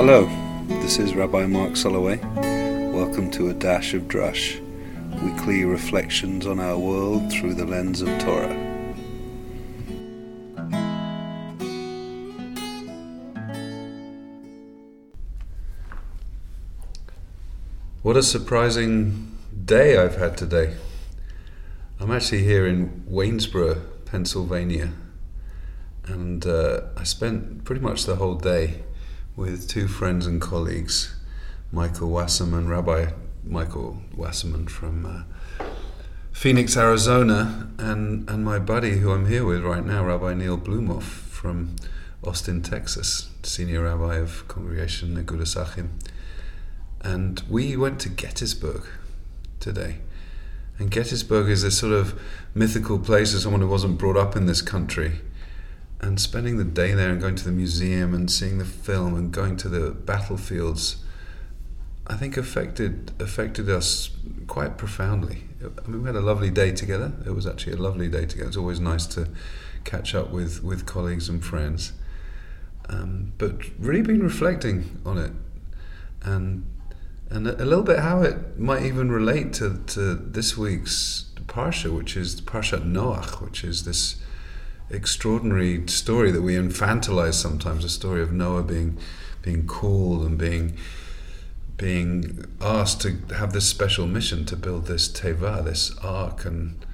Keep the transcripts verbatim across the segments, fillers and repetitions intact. Hello, this is Rabbi Mark Soloway. Welcome to A Dash of Drush, weekly reflections on our world through the lens of Torah. What a surprising day I've had today. I'm actually here in Waynesboro, Pennsylvania, and uh, I spent pretty much the whole day with two friends and colleagues, Michael Wasserman, Rabbi Michael Wasserman from uh, Phoenix, Arizona, and, and my buddy who I'm here with right now, Rabbi Neil Blumoff from Austin, Texas, Senior Rabbi of Congregation Agudas Achim. And we went to Gettysburg today. And Gettysburg is this sort of mythical place as someone who wasn't brought up in this country. And spending the day there and going to the museum and seeing the film and going to the battlefields, I think affected affected us quite profoundly. I mean, we had a lovely day together. It was actually a lovely day together. It's always nice to catch up with, with colleagues and friends. Um, but really been reflecting on it. And and a little bit how it might even relate to, to this week's Parsha, which is Parsha Noach, which is this extraordinary story that we infantilize sometimes, the story of Noah being being called and being being asked to have this special mission to build this Teva, this ark, and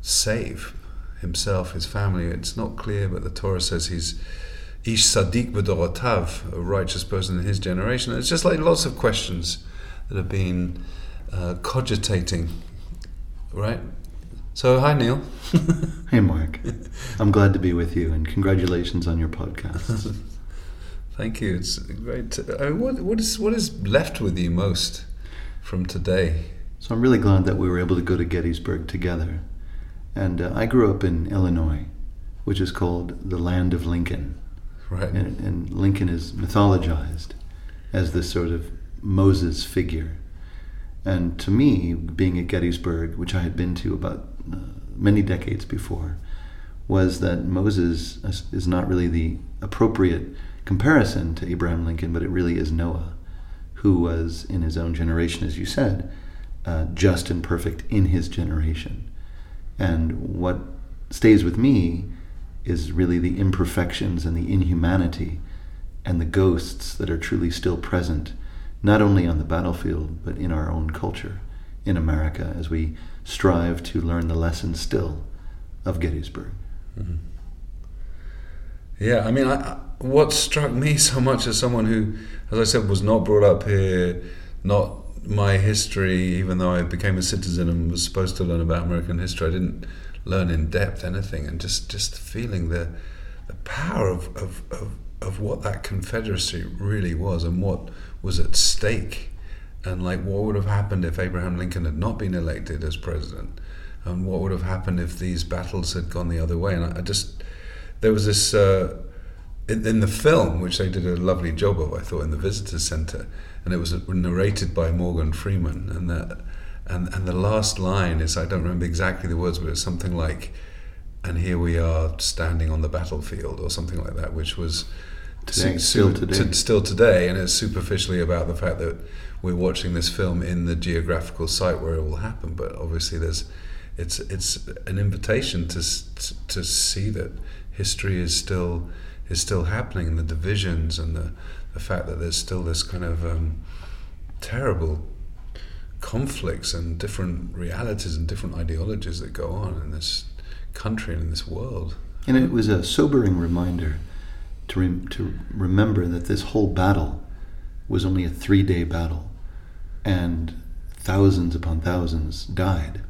save himself, his family. It's not clear, but the Torah says he's ish sadik b'dorotav, a righteous person in his generation. It's just like lots of questions that have been uh, cogitating, right? So, hi, Neil. Hey, Mark. I'm glad to be with you, and congratulations on your podcast. Thank you. It's great. To, I mean, what, what, is, what is left with you most from today? So I'm really glad that we were able to go to Gettysburg together. And uh, I grew up in Illinois, which is called the Land of Lincoln. Right. And, and Lincoln is mythologized as this sort of Moses figure. And to me, being at Gettysburg, which I had been to about uh, many decades before, was that Moses is not really the appropriate comparison to Abraham Lincoln, but it really is Noah, who was, in his own generation, as you said, uh, just and perfect in his generation. And what stays with me is really the imperfections and the inhumanity and the ghosts that are truly still present, not only on the battlefield, but in our own culture, in America, as we strive to learn the lesson still of Gettysburg. Mm-hmm. Yeah, I mean, I, what struck me so much as someone who, as I said, was not brought up here, not my history, even though I became a citizen and was supposed to learn about American history, I didn't learn in depth anything, and just, just feeling the the power of, of, of, of what that Confederacy really was and what was at stake, and like what would have happened if Abraham Lincoln had not been elected as president, and what would have happened if these battles had gone the other way. And I, I just, there was this, uh, in, in the film, which they did a lovely job of, I thought, in the visitor center, and it was narrated by Morgan Freeman, and that And and the last line is, I don't remember exactly the words, but it's something like, "And here we are standing on the battlefield," or something like that, which was today, still, still, today. To, still today, and it's superficially about the fact that we're watching this film in the geographical site where it will happen. But obviously, there's, it's it's an invitation to to see that history is still is still happening, and the divisions, and the the fact that there's still this kind of um, terrible conflicts and different realities and different ideologies that go on in this country and in this world. And it was a sobering reminder to re- to remember that this whole battle was only a three-day battle, and thousands upon thousands died.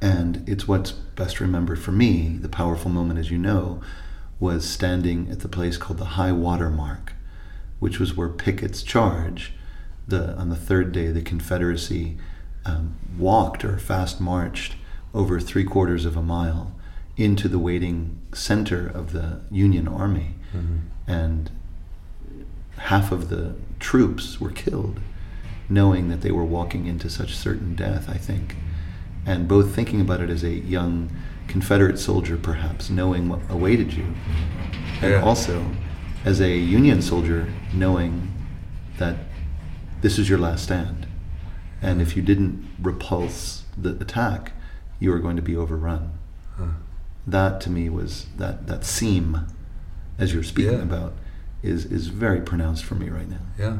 And it's what's best remembered for me, the powerful moment, as you know, was standing at the place called the High Water Mark, which was where Pickett's Charge, The, on the third day, the Confederacy um, walked or fast marched over three quarters of a mile into the waiting center of the Union Army. Mm-hmm. And half of the troops were killed, knowing that they were walking into such certain death, I think. And both thinking about it as a young Confederate soldier, perhaps, knowing what awaited you, and yeah. also as a Union soldier, knowing that this is your last stand, and if you didn't repulse the attack, you were going to be overrun. Huh. That to me was that that seam, as you're speaking yeah. about, is is very pronounced for me right now. Yeah.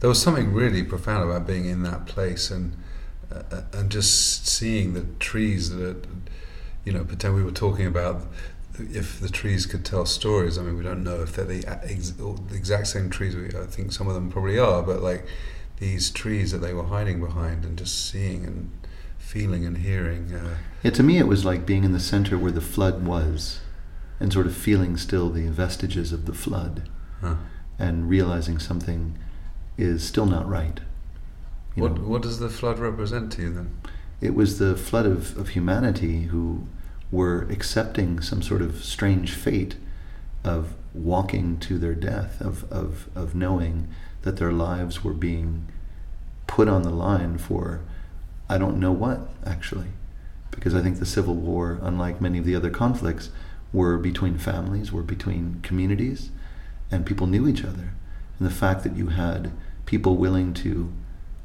There was something really profound about being in that place and uh, and just seeing the trees that, are, you know, pretend we were talking about. If the trees could tell stories, I mean, we don't know if they're the, ex- the exact same trees. We, I think some of them probably are, but like these trees that they were hiding behind, and just seeing and feeling and hearing. Uh, yeah, to me, it was like being in the center where the flood was, and sort of feeling still the vestiges of the flood, huh. and realizing something is still not right. You what know? What does the flood represent to you then? It was the flood of, of humanity who were accepting some sort of strange fate of walking to their death, of, of, of knowing that their lives were being put on the line for I don't know what, actually. Because I think the Civil War, unlike many of the other conflicts, were between families, were between communities, and people knew each other. And the fact that you had people willing to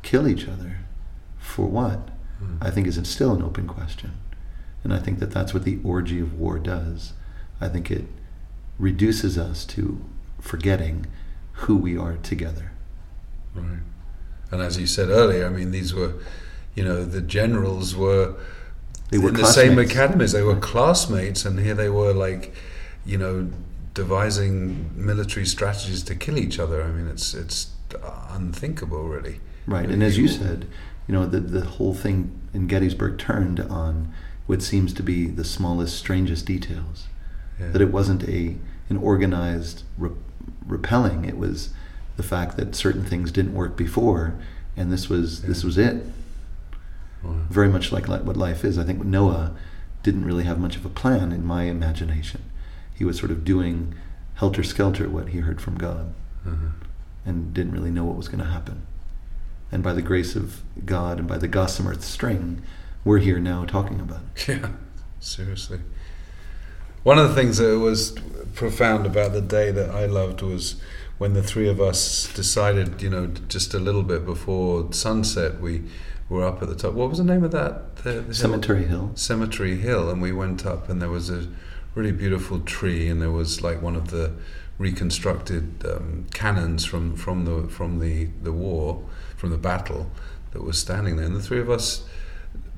kill each other for what, mm. I think is still an open question. And I think that that's what the orgy of war does. I think it reduces us to forgetting who we are together. Right. And as you said earlier, I mean, these were, you know, the generals were, they were in the same academies. They were classmates, and here they were, like, you know, devising military strategies to kill each other. I mean, it's it's unthinkable, really. Right. Really. And as you said, you know, the the whole thing in Gettysburg turned on what seems to be the smallest, strangest details. Yeah. That it wasn't a an organized re- repelling. It was the fact that certain things didn't work before, and this was yeah. this was it. Wow. Very much like, like what life is. I think Noah didn't really have much of a plan in my imagination. He was sort of doing helter-skelter what he heard from God, uh-huh. and didn't really know what was going to happen. And by the grace of God and by the gossamer string, we're here now talking about it. Yeah, seriously. One of the things that was profound about the day that I loved was when the three of us decided, you know, just a little bit before sunset, we were up at the top. What was the name of that? The, the Cemetery Hill? Hill. Cemetery Hill. And we went up, and there was a really beautiful tree, and there was like one of the reconstructed um, cannons from, from the from the, the war, from the battle, that was standing there. And the three of us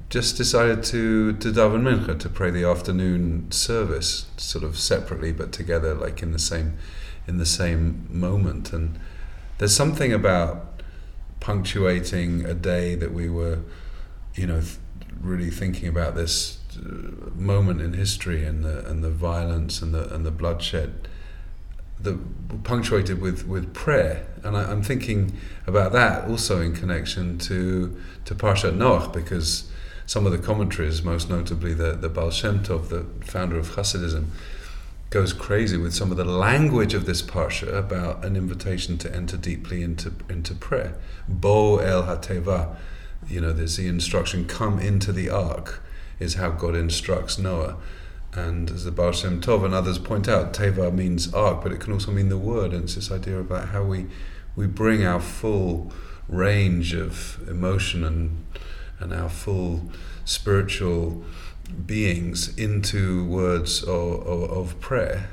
just decided to, to Daven Mincha, to pray the afternoon service, sort of separately but together, like in the same in the same moment. And there's something about punctuating a day that we were, you know, th- really thinking about this uh, moment in history, and the and the violence and the and the bloodshed, that punctuated with, with prayer. And I, I'm thinking about that also in connection to to Parsha Noach, because some of the commentaries, most notably the, the Baal Shem Tov, the founder of Hasidism, goes crazy with some of the language of this parsha about an invitation to enter deeply into into prayer. Bo el hateva, you know, there's the instruction, come into the ark, is how God instructs Noah. And as the Baal Shem Tov and others point out, Teva means ark, but it can also mean the word, and it's this idea about how we, we bring our full range of emotion and and our full spiritual beings into words of, of, of prayer.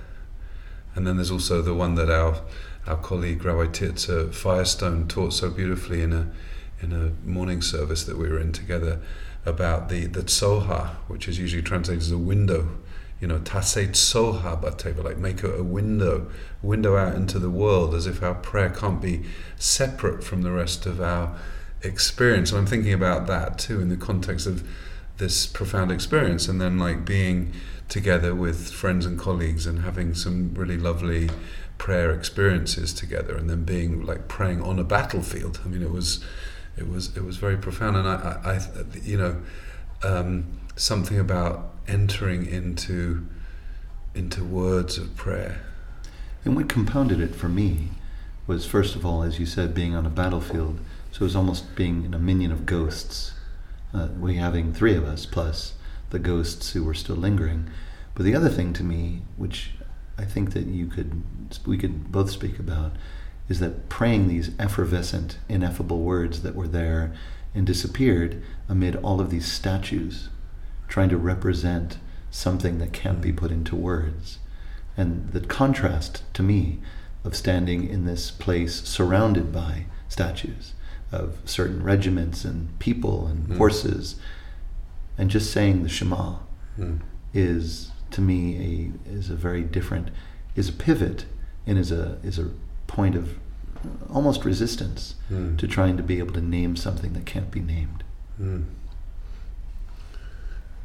And then there's also the one that our our colleague Rabbi Tirzah Firestone taught so beautifully in a in a morning service that we were in together, about the, the Tzohar, which is usually translated as a window, you know, Taset Tzohar b'teva, like make a, a window, window out into the world, as if our prayer can't be separate from the rest of our experience. And I'm thinking about that too in the context of this profound experience, and then like being together with friends and colleagues and having some really lovely prayer experiences together, and then being like praying on a battlefield. I mean, it was it was it was very profound. And I, I, I you know um, something about entering into into words of prayer. And what compounded it for me was, first of all, as you said, being on a battlefield. So it was almost being in a minion of ghosts. Uh, we having three of us, plus the ghosts who were still lingering. But the other thing to me, which I think that you could, we could both speak about, is that praying these effervescent, ineffable words that were there and disappeared amid all of these statues, trying to represent something that can't be put into words. And the contrast to me of standing in this place surrounded by statues of certain regiments and people and mm. horses, and just saying the Shema mm. is, to me, a is a very different, is a pivot, and is a is a point of almost resistance mm. to trying to be able to name something that can't be named. Mm.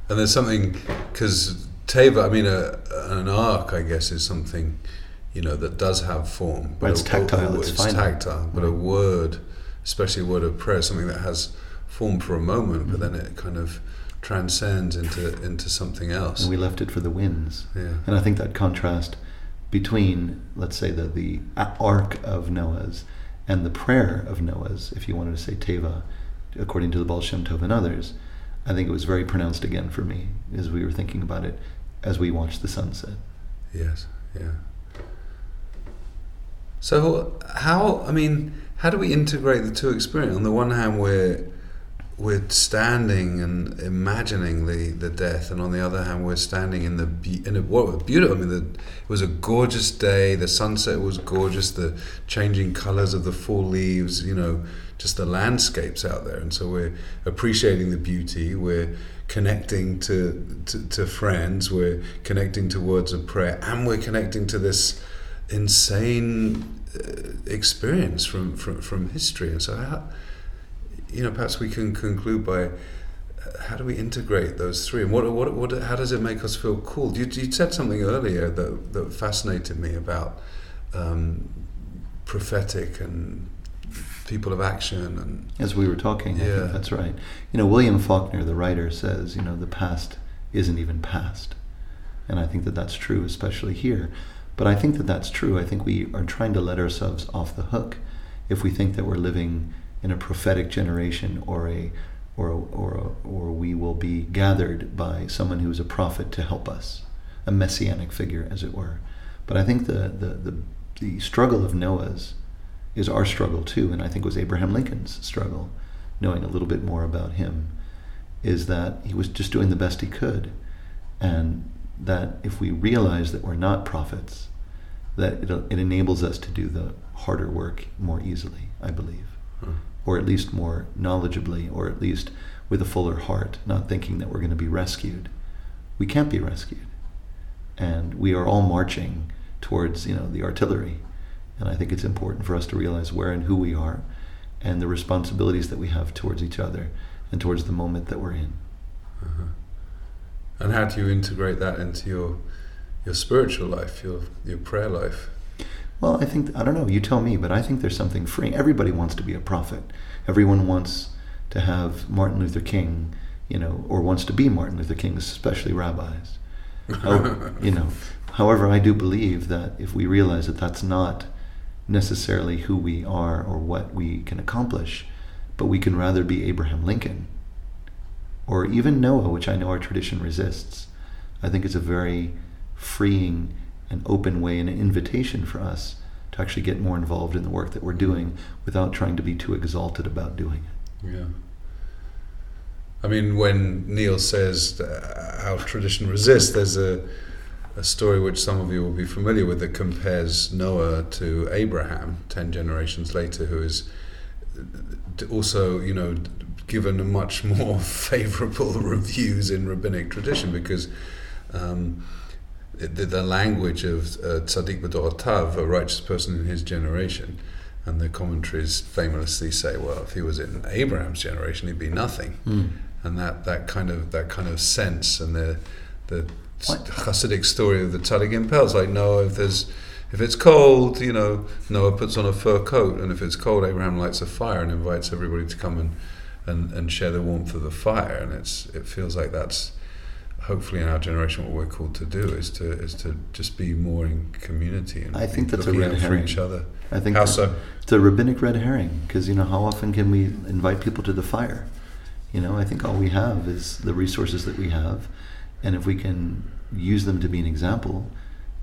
And there's something, because Teva, I mean, a, an ark, I guess, is something, you know, that does have form. But it's a, tactile, a, it's, it's tactile. But right. a word, especially a word of prayer, something that has form for a moment, mm-hmm. but then it kind of transcends into, into something else. And we left it for the winds. Yeah. And I think that contrast between, let's say, the, the ark of Noah's and the prayer of Noah's, if you wanted to say Teva, according to the Baal Shem Tov and others, I think it was very pronounced again for me as we were thinking about it as we watched the sunset. Yes, yeah. So how, I mean, how do we integrate the two experiences? On the one hand, we're, we're standing and imagining the, the death, and on the other hand, we're standing in the, be- in a, what was beautiful, I mean, the, it was a gorgeous day, the sunset was gorgeous, the changing colors of the fall leaves, you know, just the landscapes out there, and so we're appreciating the beauty, we're connecting to, to to friends, we're connecting to words of prayer, and we're connecting to this insane experience from from, from history. And so how, you know, perhaps we can conclude by how do we integrate those three, and what what, what how does it make us feel called? You, you said something earlier that, that fascinated me about um, prophetic and people of action, and as we were talking, yeah. I think that's right. You know, William Faulkner, the writer, says, you know, the past isn't even past, and I think that that's true, especially here. But I think that that's true. I think we are trying to let ourselves off the hook if we think that we're living in a prophetic generation, or a or a, or a, or we will be gathered by someone who is a prophet to help us, a messianic figure, as it were. But I think the the the, the struggle of Noah's is our struggle too, and I think was Abraham Lincoln's struggle, knowing a little bit more about him, is that he was just doing the best he could, and that if we realize that we're not prophets, that it, it enables us to do the harder work more easily, I believe, hmm. or at least more knowledgeably, or at least with a fuller heart, not thinking that we're going to be rescued. We can't be rescued, and we are all marching towards, you know, the artillery. And I think it's important for us to realize where and who we are, and the responsibilities that we have towards each other and towards the moment that we're in. Uh-huh. And how do you integrate that into your your spiritual life, your your prayer life? Well, I think, I don't know, you tell me, but I think there's something freeing. Everybody wants to be a prophet. Everyone wants to have Martin Luther King, you know, or wants to be Martin Luther King, especially rabbis. How, you know, however, I do believe that if we realize that that's not necessarily who we are or what we can accomplish, but we can rather be Abraham Lincoln or even Noah, which I know our tradition resists. I think it's a very freeing and open way and an invitation for us to actually get more involved in the work that we're doing without trying to be too exalted about doing it. Yeah. I mean, when Neil says our tradition resists, there's a a story which some of you will be familiar with that compares Noah to Abraham, ten generations later, who is also, you know, given a much more favorable reviews in rabbinic tradition, because um, the, the language of uh, sadik b'dorotav, a righteous person in his generation, and the commentaries famously say, well, if he was in Abraham's generation, he'd be nothing. Mm. And that, that kind of that kind of sense, and the the What? Hasidic story of the tzaddikim pels, like Noah, if there's if it's cold, you know, Noah puts on a fur coat, and if it's cold, Abraham lights a fire and invites everybody to come and, and, and share the warmth of the fire. And it's it feels like that's hopefully in our generation what we're called to do, is to is to just be more in community and I think that's a red herring. Each other. I think how so? It's a rabbinic red herring, because, you know, how often can we invite people to the fire? You know, I think all we have is the resources that we have, and if we can use them to be an example,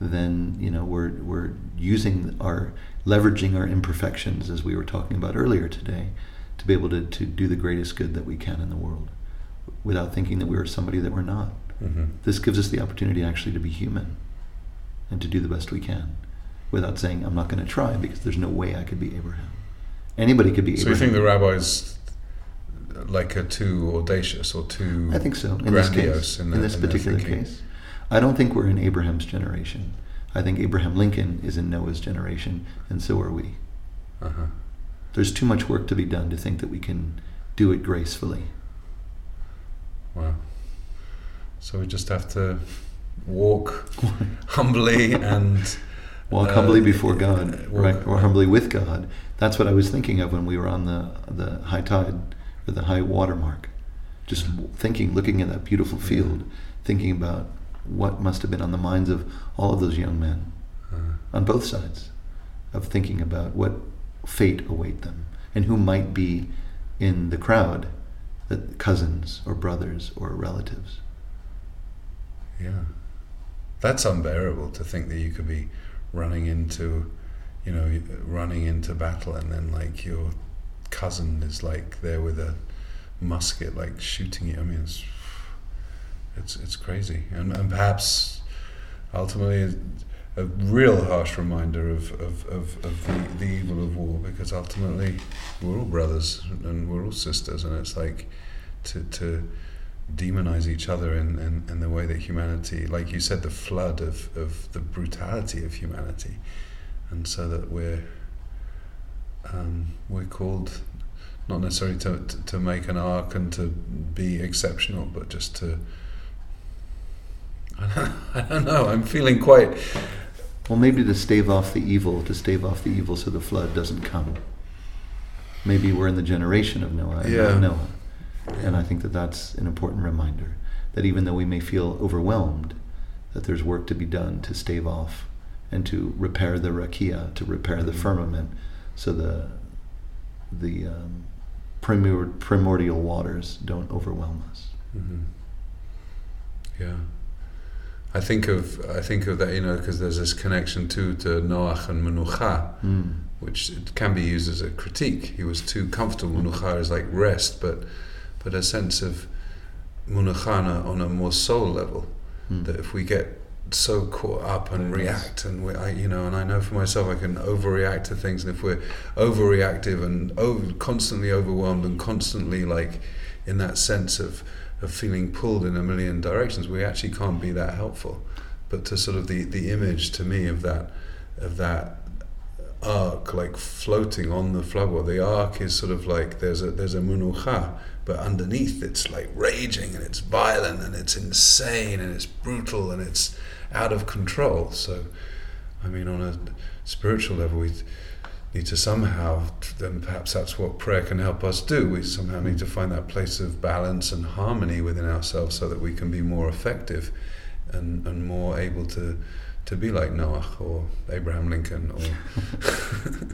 then you know we're we're using our leveraging our imperfections, as we were talking about earlier today, to be able to, to do the greatest good that we can in the world, without thinking that we are somebody that we're not. Mm-hmm. This gives us the opportunity actually to be human and to do the best we can, without saying, I'm not going to try, because there's no way I could be Abraham. Anybody could be Abraham. So you think the rabbis like are too audacious or too I think so. In grandiose this case, in, their, in this in particular case. I don't think we're in Abraham's generation. I think Abraham Lincoln is in Noah's generation, and so are we. Uh-huh. There's too much work to be done to think that we can do it gracefully. Wow. So we just have to walk humbly and... Walk humbly before God, right? Or humbly with God. That's what I was thinking of when we were on the the high tide, or the high water mark. Just thinking, looking at that beautiful field, thinking about what must have been on the minds of all of those young men, on both sides, of thinking about what fate await them, and who might be in the crowd, that cousins or brothers or relatives. Yeah. That's unbearable, to think that you could be running into, you know, running into battle, and then like your cousin is like there with a musket, like shooting you. I mean, it's it's it's crazy, and and perhaps ultimately a, a real harsh reminder of of, of, of the, the evil of war, because ultimately we're all brothers and we're all sisters, and it's like to to demonize each other in, in, in the way that humanity, like you said, the flood of, of the brutality of humanity, and so that we're um, we're called not necessarily to, to to make an arc and to be exceptional, but just to I don't, I don't know I'm feeling quite well maybe to stave off the evil to stave off the evil so the flood doesn't come. Maybe we're in the generation of Noah and yeah. Noah. And I think that that's an important reminder, that even though we may feel overwhelmed, that there's work to be done to stave off and to repair the rakia, to repair the firmament, so the the um, primor- primordial waters don't overwhelm us. Mm-hmm. Yeah, I think of I think of that, you know, because there's this connection too to Noach and Menuchah, mm. which it can be used as a critique. He was too comfortable. Menuchah is like rest, but but a sense of Menuchah on a more soul level, mm. that if we get so caught up and react, and we, I, you know, and I know for myself I can overreact to things, and if we're overreactive and over, constantly overwhelmed and constantly like in that sense of, of feeling pulled in a million directions, we actually can't be that helpful. But to sort of the, the image to me of that of that ark, like floating on the floodwall, the ark is sort of like there's a there's a Menuchah, but underneath it's like raging and it's violent and it's insane and it's brutal and it's out of control. So, I mean, on a spiritual level, we need to somehow, then perhaps that's what prayer can help us do. We somehow need to find that place of balance and harmony within ourselves, so that we can be more effective and, and more able to, to be like Noach or Abraham Lincoln, or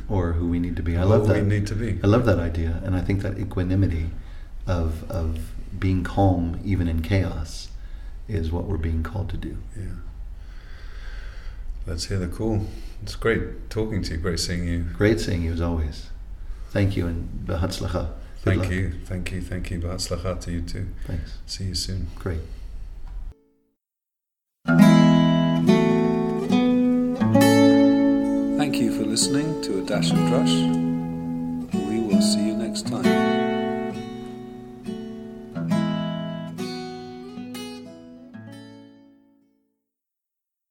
or who we need to be. I love that. We need to be. I love that idea, and I think that equanimity of of being calm even in chaos is what we're being called to do. Yeah. Let's hear the call. It's great talking to you. Great seeing you. Great seeing you as always. Thank you, and bahatzlacha. Thank luck. you. Thank you. Thank you. Bahatzlacha to you too. Thanks. See you soon. Great. Thank you for listening to A Dash of Drush.